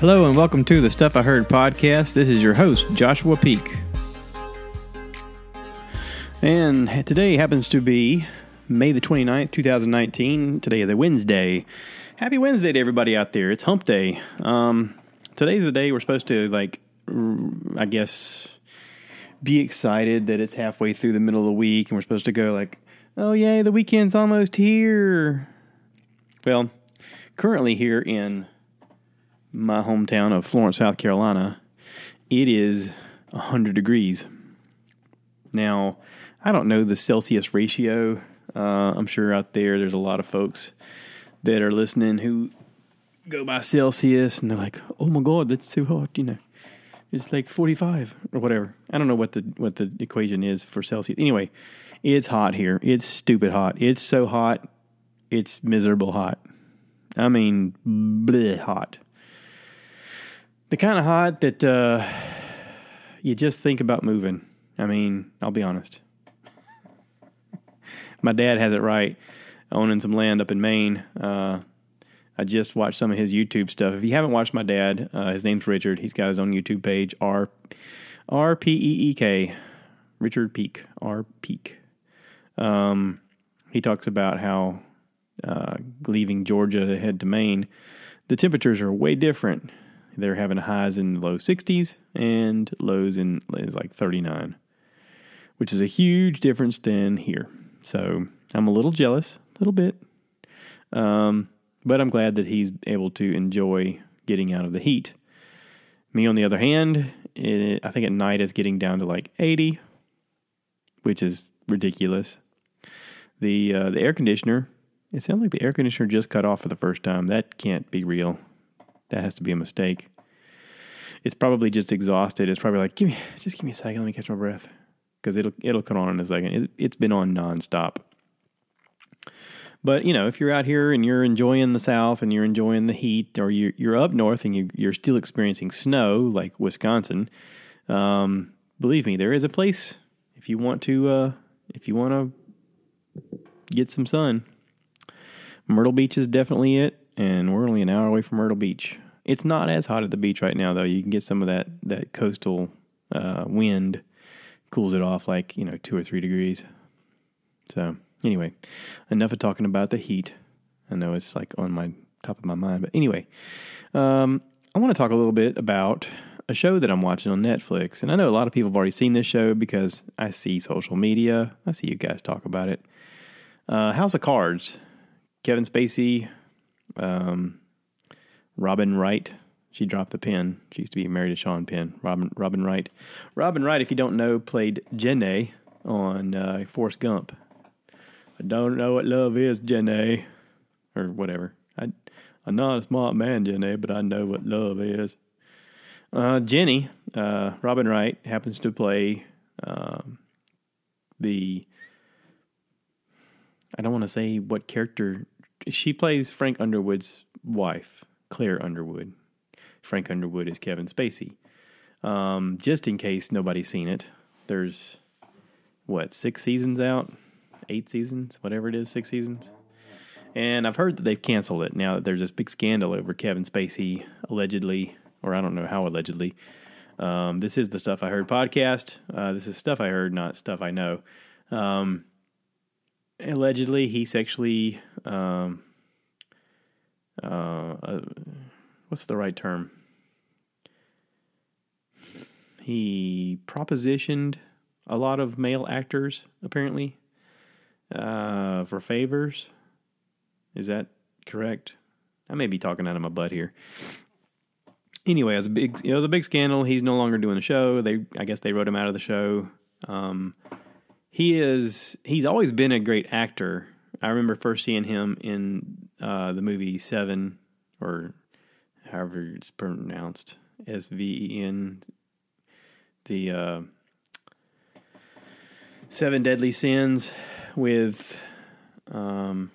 Hello and welcome to the Stuff I Heard podcast. This is your host, Joshua Peake. And today happens to be May the 29th, 2019. Today is a Wednesday. Happy Wednesday to everybody out there. It's hump day. Today's the day we're supposed to, be excited that it's halfway through the middle of the week and we're supposed to go like, oh yay, the weekend's almost here. Well, currently here in my hometown of Florence, South Carolina, it is 100 degrees. Now, I don't know the Celsius ratio. I'm sure out there there's a lot of folks that are listening who go by Celsius, and they're like, oh my God, that's too hot, you know. It's like 45 or whatever. I don't know what the equation is for Celsius. Anyway, it's hot here. It's stupid hot. It's so hot, it's miserable hot. I mean, bleh hot. The kind of hot that you just think about moving. I mean, I'll be honest. My dad has it right, owning some land up in Maine. I just watched some of his YouTube stuff. If you haven't watched my dad, his name's Richard. He's got his own YouTube page, R-P-E-E-K, Richard Peek, R-Peek. He talks about how leaving Georgia to head to Maine, the temperatures are way different. They're having highs in the low 60s and lows in like 39, which is a huge difference than here. So I'm a little jealous, a little bit, but I'm glad that he's able to enjoy getting out of the heat. Me, on the other hand, I think at night is getting down to like 80, which is ridiculous. The air conditioner, it sounds like the air conditioner just cut off for the first time. That can't be real. That has to be a mistake. It's probably just exhausted. It's probably like, give me a second. Let me catch my breath. Because it'll come on in a second. It's been on nonstop. But, you know, if you're out here and you're enjoying the South and you're enjoying the heat, or you're up north and you're still experiencing snow like Wisconsin, believe me, there is a place if you want to get some sun. Myrtle Beach is definitely it. And we're only an hour away from Myrtle Beach. It's not as hot at the beach right now, though. You can get some of that coastal wind. Cools it off 2 or 3 degrees. So, anyway, enough of talking about the heat. I know it's like on my top of my mind. But anyway, I want to talk a little bit about a show that I'm watching on Netflix. And I know a lot of people have already seen this show because I see social media. I see you guys talk about it. House of Cards. Kevin Spacey. Robin Wright, she dropped the pen. She used to be married to Sean Penn. Robin Wright. Robin Wright, if you don't know, played Jenny on Forrest Gump. I don't know what love is, Jenny, or whatever. I'm not a smart man, Jenny, but I know what love is. Robin Wright happens to play I don't want to say what character. She plays Frank Underwood's wife, Claire Underwood. Frank Underwood is Kevin Spacey. Just in case nobody's seen it, there's, 6 seasons out? 8 seasons? Whatever it is, 6 seasons? And I've heard that they've canceled it now that there's this big scandal over Kevin Spacey, allegedly, or I don't know how allegedly. This is the Stuff I Heard podcast. This is Stuff I Heard, not Stuff I Know. Allegedly, he sexually, what's the right term? He propositioned a lot of male actors, apparently, for favors. Is that correct? I may be talking out of my butt here. Anyway, it was a big scandal. He's no longer doing the show. I guess they wrote him out of the show. He's always been a great actor. I remember first seeing him in the movie Seven, or however it's pronounced, S-V-E-N, the Seven Deadly Sins with Brad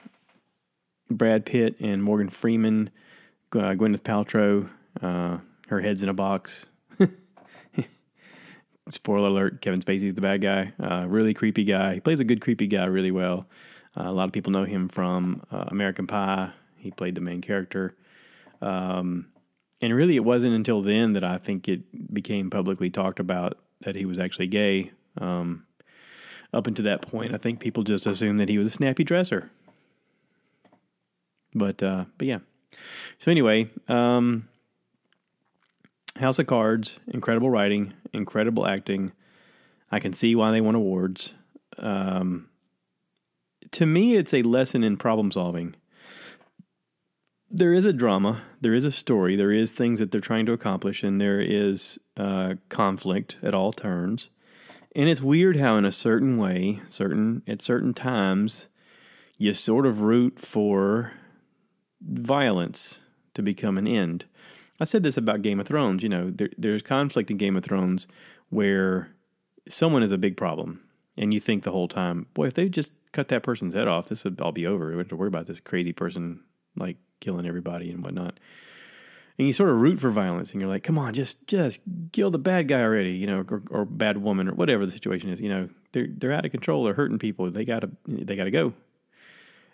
Pitt and Morgan Freeman, Gwyneth Paltrow, her head's in a box. Spoiler alert, Kevin Spacey's the bad guy. Really creepy guy. He plays a good creepy guy really well. A lot of people know him from American Pie. He played the main character. And really, it wasn't until then that I think it became publicly talked about that he was actually gay. Up until that point, I think people just assumed that he was a snappy dresser. But yeah. So anyway, House of Cards, incredible writing, incredible acting. I can see why they won awards. To me, it's a lesson in problem solving. There is a drama, there is a story, there is things that they're trying to accomplish, and there is conflict at all turns. And it's weird how in a certain way, at certain times, you sort of root for violence to become an end. I said this about Game of Thrones. You know, there's conflict in Game of Thrones where someone is a big problem, and you think the whole time, boy, if they just cut that person's head off, this would all be over. We wouldn't have to worry about this crazy person like killing everybody and whatnot. And you sort of root for violence, and you're like, come on, just kill the bad guy already, you know, or bad woman, or whatever the situation is. You know, they're out of control. They're hurting people. They gotta go.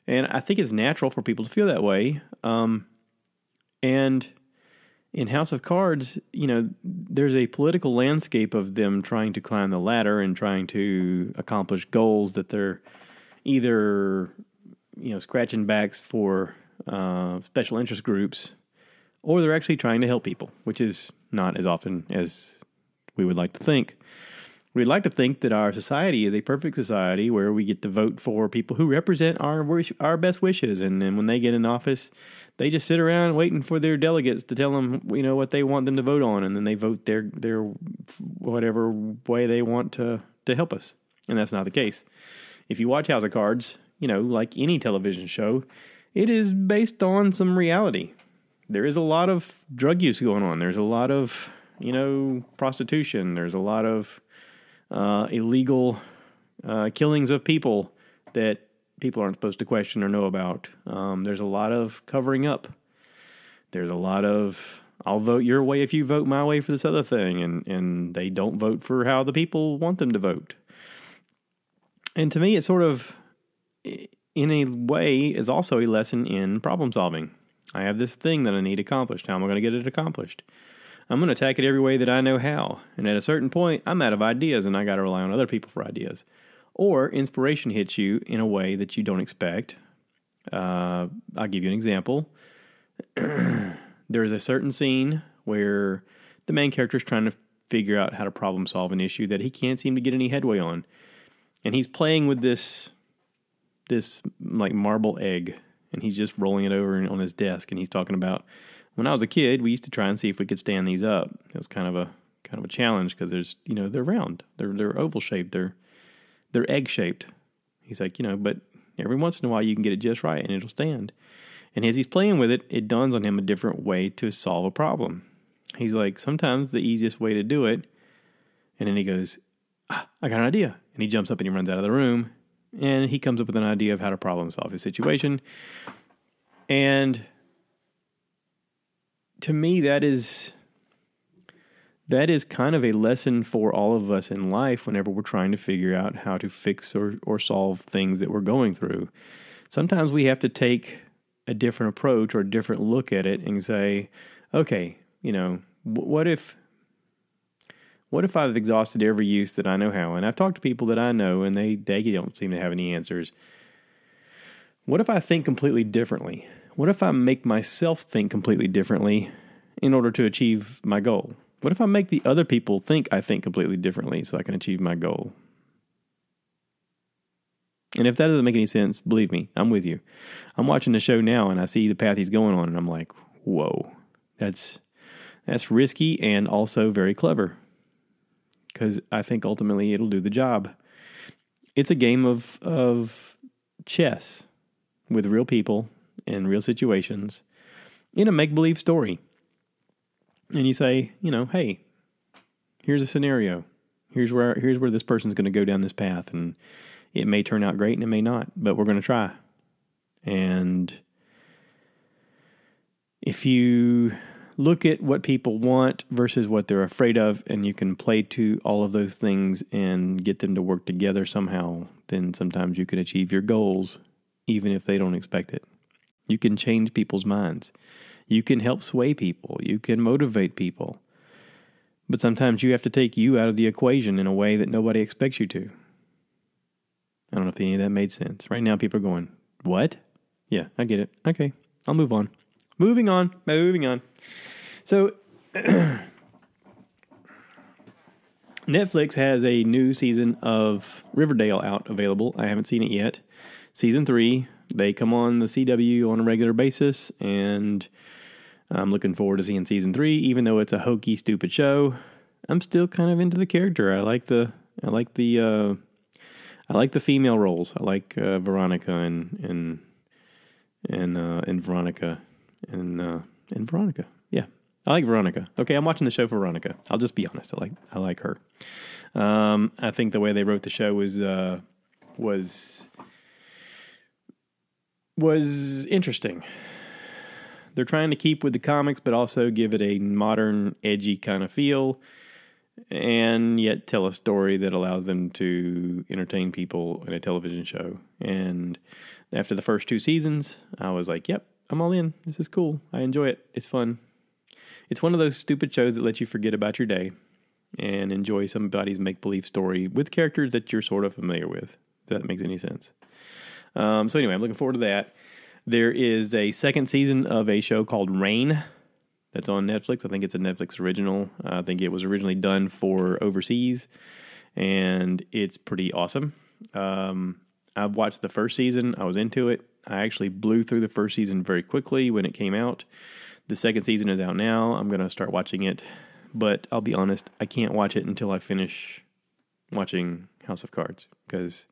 And I think it's natural for people to feel that way. And in House of Cards, you know, there's a political landscape of them trying to climb the ladder and trying to accomplish goals that they're either, you know, scratching backs for special interest groups, or they're actually trying to help people, which is not as often as we would like to think. We'd like to think that our society is a perfect society where we get to vote for people who represent our best wishes. And then when they get in office, they just sit around waiting for their delegates to tell them, you know, what they want them to vote on. And then they vote their whatever way they want to help us. And that's not the case. If you watch House of Cards, you know, like any television show, it is based on some reality. There is a lot of drug use going on. There's a lot of, you know, prostitution. There's a lot of illegal killings of people that people aren't supposed to question or know about. There's a lot of covering up. There's a lot of, I'll vote your way if you vote my way for this other thing, and they don't vote for how the people want them to vote. And to me, it's sort of, in a way, is also a lesson in problem solving. I have this thing that I need accomplished. How am I going to get it accomplished? I'm going to attack it every way that I know how. And at a certain point, I'm out of ideas, and I got to rely on other people for ideas. Or inspiration hits you in a way that you don't expect. I'll give you an example. There's a certain scene where the main character is trying to figure out how to problem solve an issue that he can't seem to get any headway on. And he's playing with this like marble egg, and he's just rolling it over on his desk, and he's talking about, when I was a kid, we used to try and see if we could stand these up. It was kind of a challenge because there's, you know, they're round, they're oval shaped, they're egg shaped. He's like, you know, but every once in a while you can get it just right and it'll stand. And as he's playing with it, it dawns on him a different way to solve a problem. He's like, sometimes the easiest way to do it. And then he goes, I got an idea. And he jumps up and he runs out of the room, and he comes up with an idea of how to problem solve his situation. And to me, that is kind of a lesson for all of us in life whenever we're trying to figure out how to fix or solve things that we're going through. Sometimes we have to take a different approach or a different look at it and say, okay, you know, what if I've exhausted every use that I know how? And I've talked to people that I know, and they don't seem to have any answers. What if I think completely differently? What if I make myself think completely differently in order to achieve my goal? What if I make the other people think I think completely differently so I can achieve my goal? And if that doesn't make any sense, believe me, I'm with you. I'm watching the show now, and I see the path he's going on, and I'm like, whoa, that's risky and also very clever. Because I think ultimately it'll do the job. It's a game of chess with real people and real situations in a make-believe story. And you say, you know, hey, here's a scenario. Here's where this person's going to go down this path. And it may turn out great and it may not, but we're going to try. And if you look at what people want versus what they're afraid of, and you can play to all of those things and get them to work together somehow, then sometimes you can achieve your goals even if they don't expect it. You can change people's minds. You can help sway people. You can motivate people. But sometimes you have to take you out of the equation in a way that nobody expects you to. I don't know if any of that made sense. Right now, people are going, what? Yeah, I get it. Okay, I'll move on. Moving on. So, Netflix has a new season of Riverdale out available. I haven't seen it yet. Season 3, they come on the CW on a regular basis, and I'm looking forward to seeing season 3, even though it's a hokey, stupid show. I'm still kind of into the character. I like the female roles. I like Veronica and Veronica. Yeah, I like Veronica. Okay, I'm watching the show for Veronica. I'll just be honest. I like her. I think the way they wrote the show was interesting. They're trying to keep with the comics, but also give it a modern, edgy kind of feel, and yet tell a story that allows them to entertain people in a television show. And after the first 2 seasons, I was like, yep, I'm all in. This is cool. I enjoy it. It's fun. It's one of those stupid shows that lets you forget about your day and enjoy somebody's make-believe story with characters that you're sort of familiar with, if that makes any sense. So anyway, I'm looking forward to that. There is a second season of a show called Rain that's on Netflix. I think it's a Netflix original. I think it was originally done for overseas, and it's pretty awesome. I've watched the first season. I was into it. I actually blew through the first season very quickly when it came out. The second season is out now. I'm going to start watching it, but I'll be honest, I can't watch it until I finish watching House of Cards, because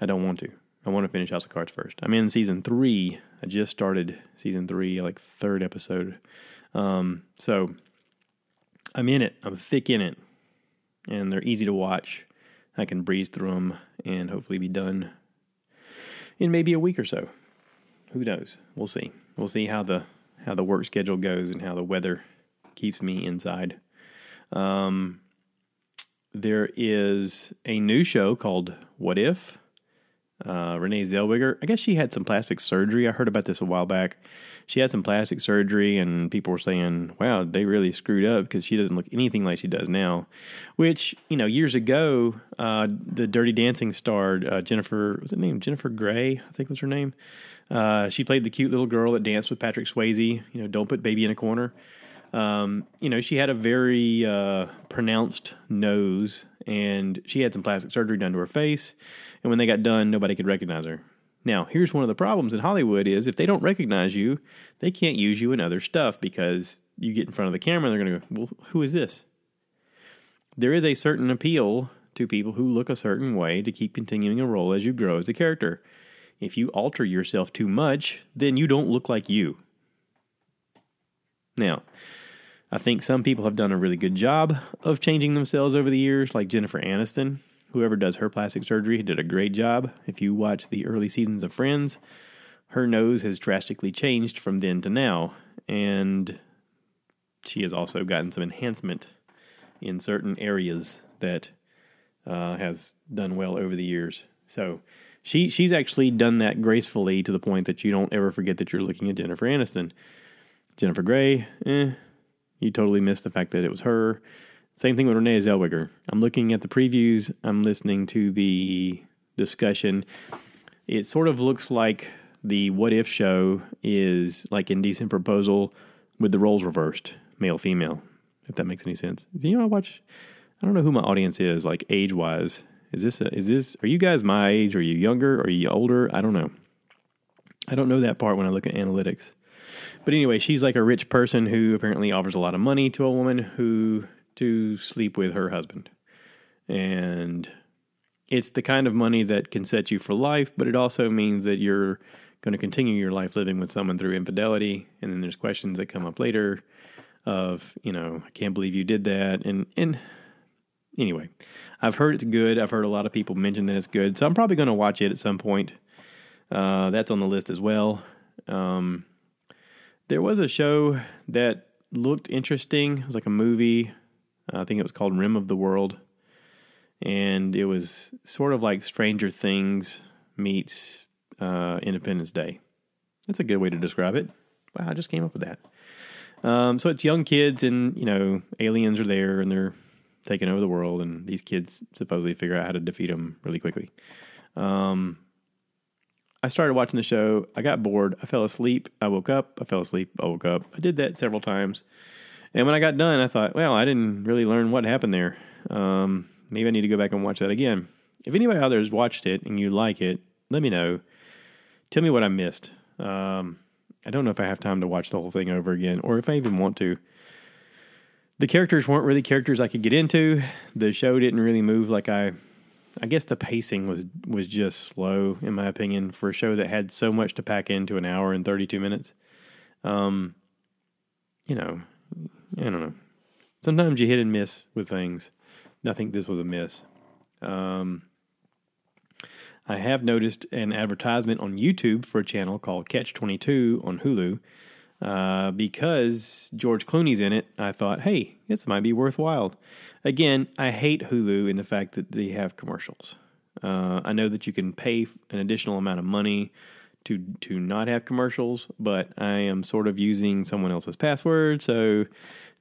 I don't want to. I want to finish House of Cards first. I'm in season 3. I just started season 3, like 3rd episode. So I'm in it. I'm thick in it. And they're easy to watch. I can breeze through them and hopefully be done in maybe a week or so. Who knows? We'll see. We'll see how the work schedule goes and how the weather keeps me inside. There is a new show called What If? Renee Zellweger, I guess she had some plastic surgery. I heard about this a while back. She had some plastic surgery, and people were saying, wow, they really screwed up because she doesn't look anything like she does now. Which, you know, years ago, the Dirty Dancing starred Jennifer, was it named Jennifer Grey? I think was her name. She played the cute little girl that danced with Patrick Swayze, you know, Don't Put Baby in a Corner. You know, she had a very pronounced nose, and she had some plastic surgery done to her face. And when they got done, nobody could recognize her. Now, here's one of the problems in Hollywood is if they don't recognize you, they can't use you in other stuff because you get in front of the camera and they're going to go, well, who is this? There is a certain appeal to people who look a certain way to keep continuing a role as you grow as a character. If you alter yourself too much, then you don't look like you. Now, I think some people have done a really good job of changing themselves over the years, like Jennifer Aniston. Whoever does her plastic surgery did a great job. If you watch the early seasons of Friends, her nose has drastically changed from then to now. And she has also gotten some enhancement in certain areas that has done well over the years. So she's actually done that gracefully to the point that you don't ever forget that you're looking at Jennifer Aniston. Jennifer Grey, you totally missed the fact that it was her. Same thing with Renee Zellweger. I'm looking at the previews. I'm listening to the discussion. It sort of looks like the What If show is like Indecent Proposal with the roles reversed, male-female, if that makes any sense. You know, I don't know who my audience is, like age-wise. Are you guys my age? Are you younger? Are you older? I don't know. I don't know that part when I look at analytics. But anyway, she's like a rich person who apparently offers a lot of money to a woman who... to sleep with her husband. And it's the kind of money that can set you for life, but it also means that you're going to continue your life living with someone through infidelity. And then there's questions that come up later of, you know, I can't believe you did that. And anyway, I've heard it's good. I've heard a lot of people mention that it's good. So I'm probably going to watch it at some point. That's on the list as well. There was a show that looked interesting. It was like a movie. I think it was called Rim of the World, and it was sort of like Stranger Things meets Independence Day. That's a good way to describe it. wow, I just came up with that. So it's young kids and, you know, aliens are there and they're taking over the world and these kids supposedly figure out how to defeat them really quickly. I started watching the show. I got bored. I fell asleep. I woke up. I fell asleep. I woke up. I did that several times. And when I got done, I thought, well, I didn't really learn what happened there. Maybe I need to go back and watch that again. If anybody out there has watched it and you like it, let me know. Tell me what I missed. I don't know if I have time to watch the whole thing over again or if I even want to. The characters weren't really characters I could get into. The show didn't really move like I guess the pacing was just slow, in my opinion, for a show that had so much to pack into an hour and 32 minutes. You know, I don't know. Sometimes you hit and miss with things. I think this was a miss. I have noticed an advertisement on YouTube for a channel called Catch 22 on Hulu. Because George Clooney's in it, I thought, hey, this might be worthwhile. Again, I hate Hulu in the fact that they have commercials. I know that you can pay an additional amount of money to not have commercials, but I am sort of using someone else's password, so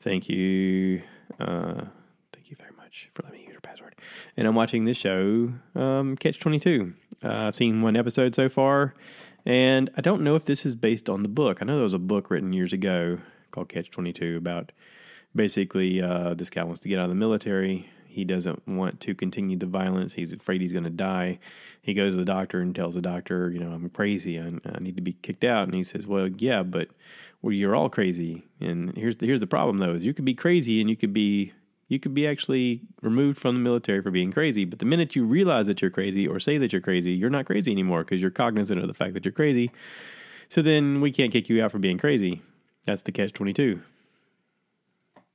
thank you. Thank you very much for letting me use your password. And I'm watching this show, Catch 22. I've seen one episode so far. And I don't know if this is based on the book. I know there was a book written years ago called Catch 22 about basically this guy wants to get out of the military. He doesn't want to continue the violence. He's afraid he's going to die. He goes to the doctor and tells the doctor, you know, I'm crazy. I need to be kicked out. And he says, well, yeah, but well, you're all crazy. And here's the problem, though, is you could be crazy and you could be actually removed from the military for being crazy. But the minute you realize that you're crazy or say that you're crazy, you're not crazy anymore because you're cognizant of the fact that you're crazy. So then we can't kick you out for being crazy. That's the Catch-22.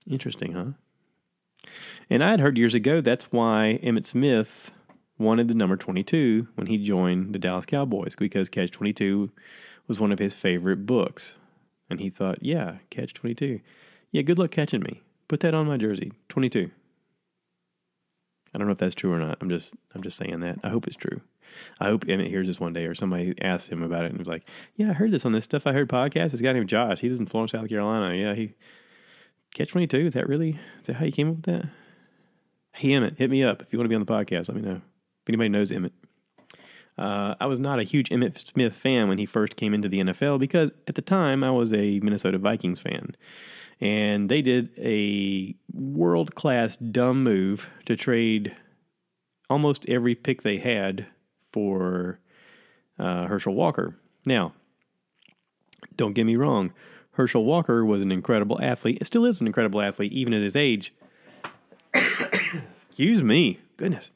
Interesting, huh? And I had heard years ago that's why Emmitt Smith wanted the number 22 when he joined the Dallas Cowboys, because Catch-22 was one of his favorite books. And he thought, yeah, Catch-22. Yeah, good luck catching me. Put that on my jersey, 22. I don't know if that's true or not. I'm just saying that. I hope it's true. I hope Emmitt hears this one day or somebody asks him about it and was like, yeah, I heard this on this Stuff I Heard podcast. This guy named Josh. He lives in Florence, South Carolina. Yeah, he... Catch 22, is that really? Is that how you came up with that? Hey, Emmitt, hit me up. If you want to be on the podcast, let me know. If anybody knows Emmitt. I was not a huge Emmitt Smith fan when he first came into the NFL because at the time I was a Minnesota Vikings fan. And they did a world-class dumb move to trade almost every pick they had for Herschel Walker. Now, don't get me wrong. Herschel Walker was an incredible athlete. It still is an incredible athlete, even at his age. Excuse me. Goodness.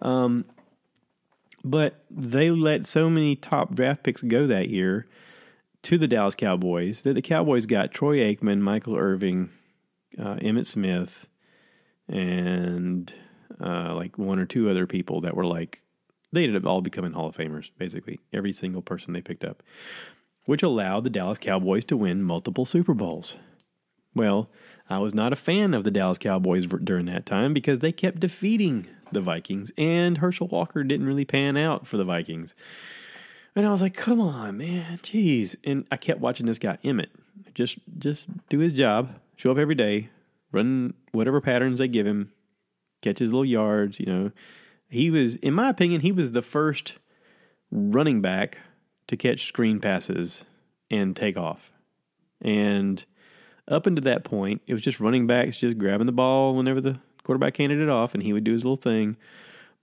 But they let so many top draft picks go that year to the Dallas Cowboys, that the Cowboys got Troy Aikman, Michael Irving, Emmitt Smith, and like one or two other people that were like, they ended up all becoming Hall of Famers, basically. Every single person they picked up, which allowed the Dallas Cowboys to win multiple Super Bowls. Well, I was not a fan of the Dallas Cowboys during that time because they kept defeating the Vikings, and Herschel Walker didn't really pan out for the Vikings. And I was like, come on, man, jeez. And I kept watching this guy, Emmitt, just do his job, show up every day, run whatever patterns they give him, catch his little yards, you know. He was, in my opinion, he was the first running back to catch screen passes and take off. And up until that point, it was just running backs just grabbing the ball whenever the quarterback handed it off, and he would do his little thing.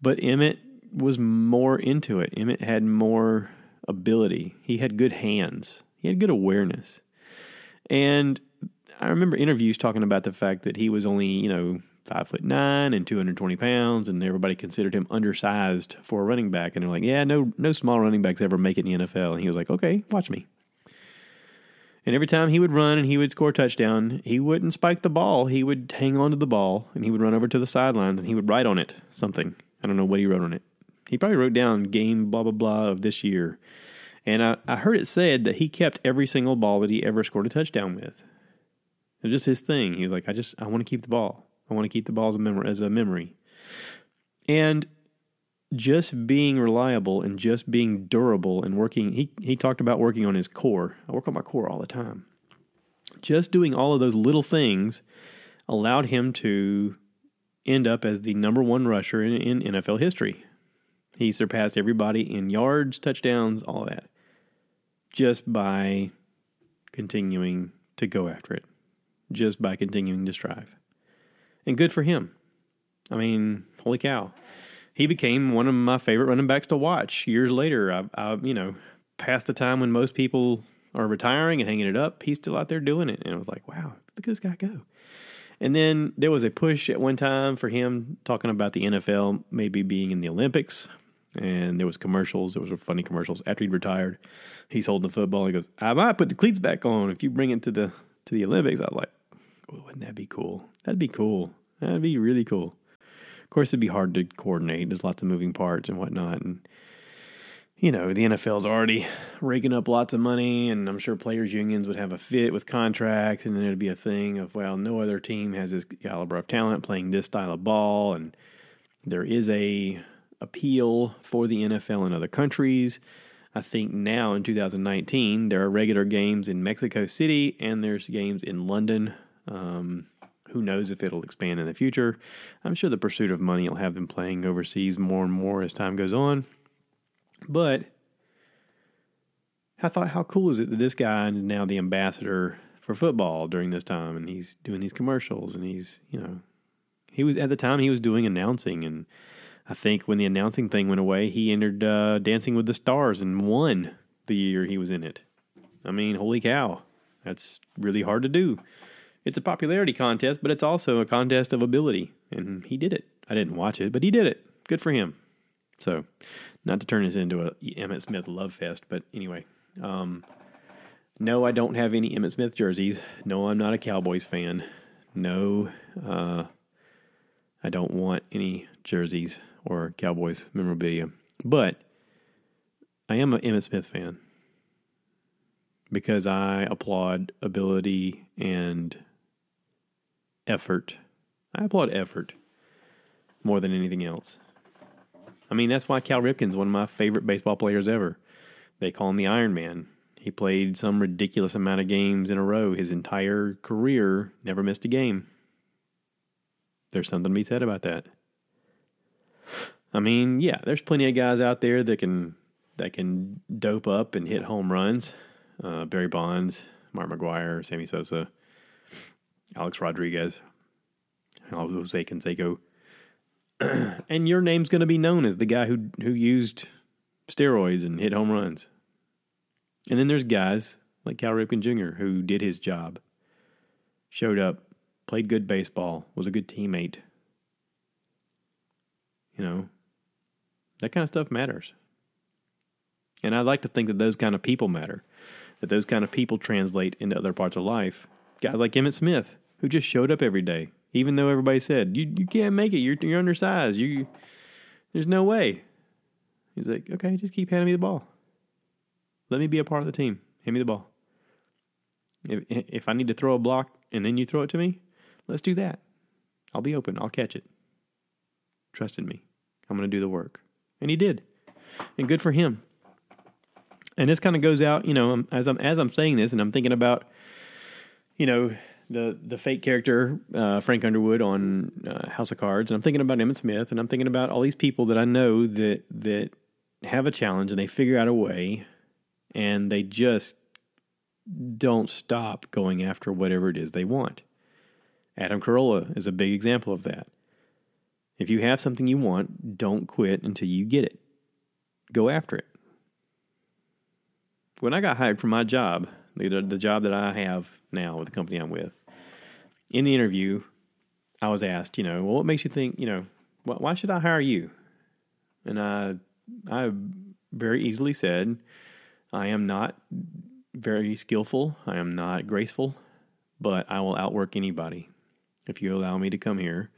But Emmitt was more into it. Emmitt had more ability. He had good hands. He had good awareness. And I remember interviews talking about the fact that he was only, you know, 5'9" and 220 pounds, and everybody considered him undersized for a running back. And they're like, yeah, no small running backs ever make it in the NFL. And he was like, okay, watch me. And every time he would run and he would score a touchdown, he wouldn't spike the ball. He would hang on to the ball, and he would run over to the sidelines, and he would write on it something. I don't know what he wrote on it. He probably wrote down game blah, blah, blah of this year. And I heard it said that he kept every single ball that he ever scored a touchdown with. It was just his thing. He was like, I want to keep the ball. I want to keep the ball as a memory. And just being reliable and just being durable and working. He talked about working on his core. I work on my core all the time. Just doing all of those little things allowed him to end up as the number one rusher in NFL history. He surpassed everybody in yards, touchdowns, all that, just by continuing to go after it, just by continuing to strive. And good for him. I mean, holy cow. He became one of my favorite running backs to watch years later. I past the time when most people are retiring and hanging it up, he's still out there doing it. And I was like, wow, look at this guy go. And then there was a push at one time for him talking about the NFL maybe being in the Olympics. And there was commercials. There was funny commercials. After he'd retired, he's holding the football. He goes, I might put the cleats back on if you bring it to the Olympics. I was like, oh, wouldn't that be cool? That'd be cool. That'd be really cool. Of course, it'd be hard to coordinate. There's lots of moving parts and whatnot. And, you know, the NFL's already raking up lots of money, and I'm sure players' unions would have a fit with contracts, and then it'd be a thing of, well, no other team has this caliber of talent playing this style of ball, and there is a appeal for the NFL in other countries. I think now in 2019, there are regular games in Mexico City, and there's games in London. Who knows if it'll expand in the future. I'm sure the pursuit of money will have them playing overseas more and more as time goes on. But I thought, how cool is it that this guy is now the ambassador for football during this time, and he's doing these commercials, and he was doing announcing, and I think when the announcing thing went away, he entered Dancing with the Stars and won the year he was in it. I mean, holy cow, that's really hard to do. It's a popularity contest, but it's also a contest of ability, and he did it. I didn't watch it, but he did it. Good for him. So, not to turn this into a Emmitt Smith love fest, but anyway, no, I don't have any Emmitt Smith jerseys. No, I'm not a Cowboys fan. No, I don't want any jerseys or Cowboys memorabilia, but I am an Emmitt Smith fan because I applaud ability and effort. I applaud effort more than anything else. I mean, that's why Cal Ripken's one of my favorite baseball players ever. They call him the Iron Man. He played some ridiculous amount of games in a row. His entire career, never missed a game. There's something to be said about that. I mean, yeah, there's plenty of guys out there that can dope up and hit home runs. Barry Bonds, Mark McGwire, Sammy Sosa, Alex Rodriguez, Jose Canseco. And your name's going to be known as the guy who used steroids and hit home runs. And then there's guys like Cal Ripken Jr. who did his job, showed up, played good baseball, was a good teammate. You know, that kind of stuff matters. And I like to think that those kind of people matter, that those kind of people translate into other parts of life. Guys like Emmitt Smith, who just showed up every day. Even though everybody said, you can't make it, you're undersized, there's no way. He's like, okay, just keep handing me the ball. Let me be a part of the team. Hand me the ball. If I need to throw a block and then you throw it to me, let's do that. I'll be open. I'll catch it. Trust in me. I'm going to do the work. And he did. And good for him. And this kind of goes out, you know, as I'm saying this and I'm thinking about, you know, the fake character, Frank Underwood on House of Cards. And I'm thinking about Emmitt Smith, and I'm thinking about all these people that I know that have a challenge and they figure out a way and they just don't stop going after whatever it is they want. Adam Carolla is a big example of that. If you have something you want, don't quit until you get it. Go after it. When I got hired from my job, the job that I have now with the company I'm with, in the interview, I was asked, you know, well, what makes you think, you know, why should I hire you? And I very easily said, I am not very skillful. I am not graceful, but I will outwork anybody. If you allow me to come here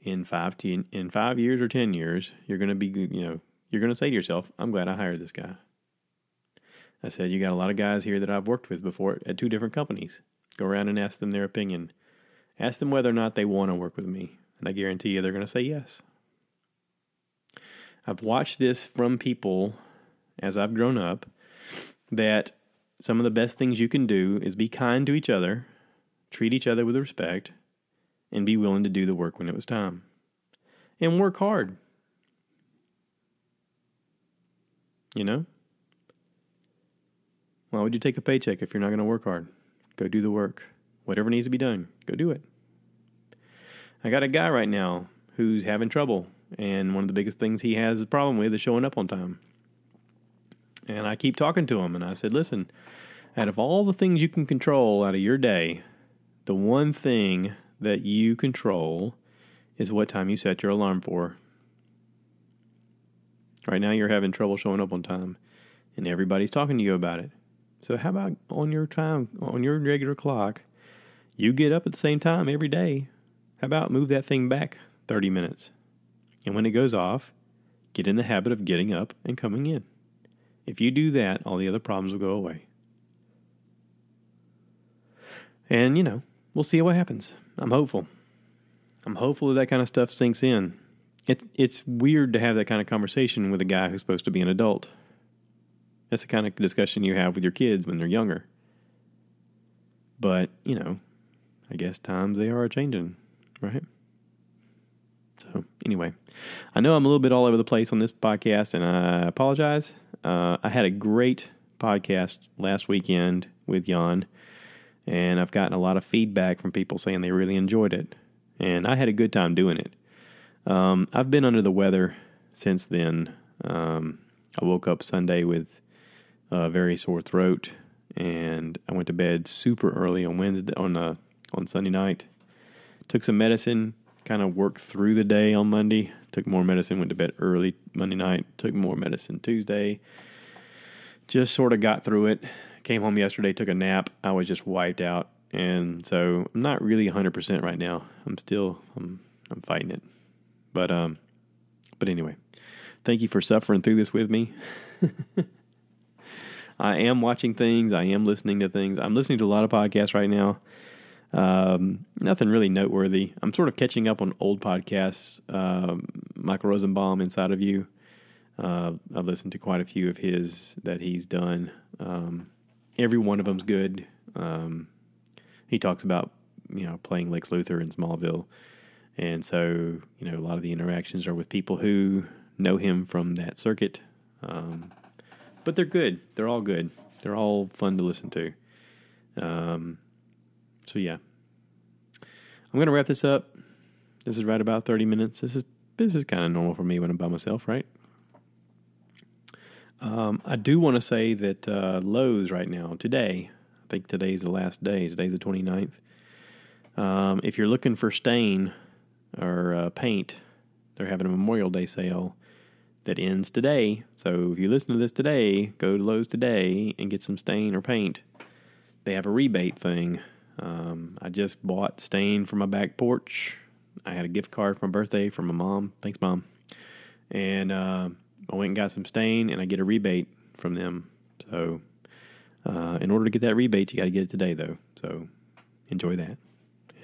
in 5 years or 10 years, you're going to be, you know, you're going to say to yourself, I'm glad I hired this guy. I said, you got a lot of guys here that I've worked with before at two different companies. Go around and ask them their opinion. Ask them whether or not they want to work with me. And I guarantee you they're going to say yes. I've watched this from people as I've grown up, that some of the best things you can do is be kind to each other, treat each other with respect, and be willing to do the work when it was time. And work hard. You know? Why would you take a paycheck if you're not going to work hard? Go do the work. Whatever needs to be done, go do it. I got a guy right now who's having trouble, and one of the biggest things he has a problem with is showing up on time. And I keep talking to him, and I said, listen, out of all the things you can control out of your day, the one thing that you control is what time you set your alarm for. Right now you're having trouble showing up on time, and everybody's talking to you about it. So how about on your time, on your regular clock, you get up at the same time every day. How about move that thing back 30 minutes? And when it goes off, get in the habit of getting up and coming in. If you do that, all the other problems will go away. And, you know, we'll see what happens. I'm hopeful. I'm hopeful that kind of stuff sinks in. It's weird to have that kind of conversation with a guy who's supposed to be an adult. That's the kind of discussion you have with your kids when they're younger. But, you know, I guess times they are changing, right? So, anyway, I know I'm a little bit all over the place on this podcast, and I apologize. I had a great podcast last weekend with Jan, and I've gotten a lot of feedback from people saying they really enjoyed it, and I had a good time doing it. I've been under the weather since then. I woke up Sunday with a very sore throat, and I went to bed super early on Wednesday, on Sunday night. Took some medicine, kind of worked through the day on Monday. Took more medicine, went to bed early Monday night. Took more medicine Tuesday. Just sort of got through it. Came home yesterday, took a nap. I was just wiped out, and so I'm not really 100% right now. I'm fighting it, but anyway, thank you for suffering through this with me. I am watching things. I am listening to things. I'm listening to a lot of podcasts right now. Nothing really noteworthy. I'm sort of catching up on old podcasts. Michael Rosenbaum, Inside of You. I've listened to quite a few of his that he's done. Every one of them's good. He talks about, you know, playing Lex Luthor in Smallville. And so, you know, a lot of the interactions are with people who know him from that circuit. But they're good. They're all good. They're all fun to listen to. So yeah, I'm going to wrap this up. This is right about 30 minutes. This is kind of normal for me when I'm by myself, right? I do want to say that Lowe's right now, today, I think today's the last day. Today's the 29th. If you're looking for stain or paint, they're having a Memorial Day sale that ends today. So if you listen to this today, go to Lowe's today and get some stain or paint. They have a rebate thing. I just bought stain for my back porch. I had a gift card for my birthday from my mom. Thanks, Mom. And I went and got some stain, and I get a rebate from them. So in order to get that rebate, you got to get it today, though. So enjoy that.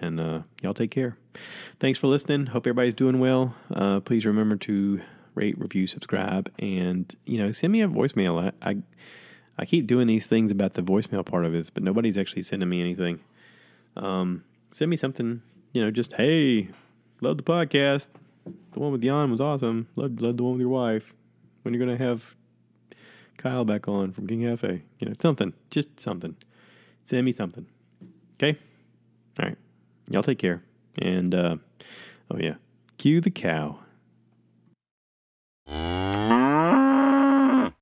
And y'all take care. Thanks for listening. Hope everybody's doing well. Please remember to rate, review, subscribe, and, you know, send me a voicemail. I keep doing these things about the voicemail part of this, but nobody's actually sending me anything. Send me something, you know, just, hey, love the podcast. The one with Jan was awesome. Love the one with your wife. When you're going to have Kyle back on from King Cafe, you know, something, just something. Send me something. Okay. All right. Y'all take care. And, oh yeah. Cue the cow.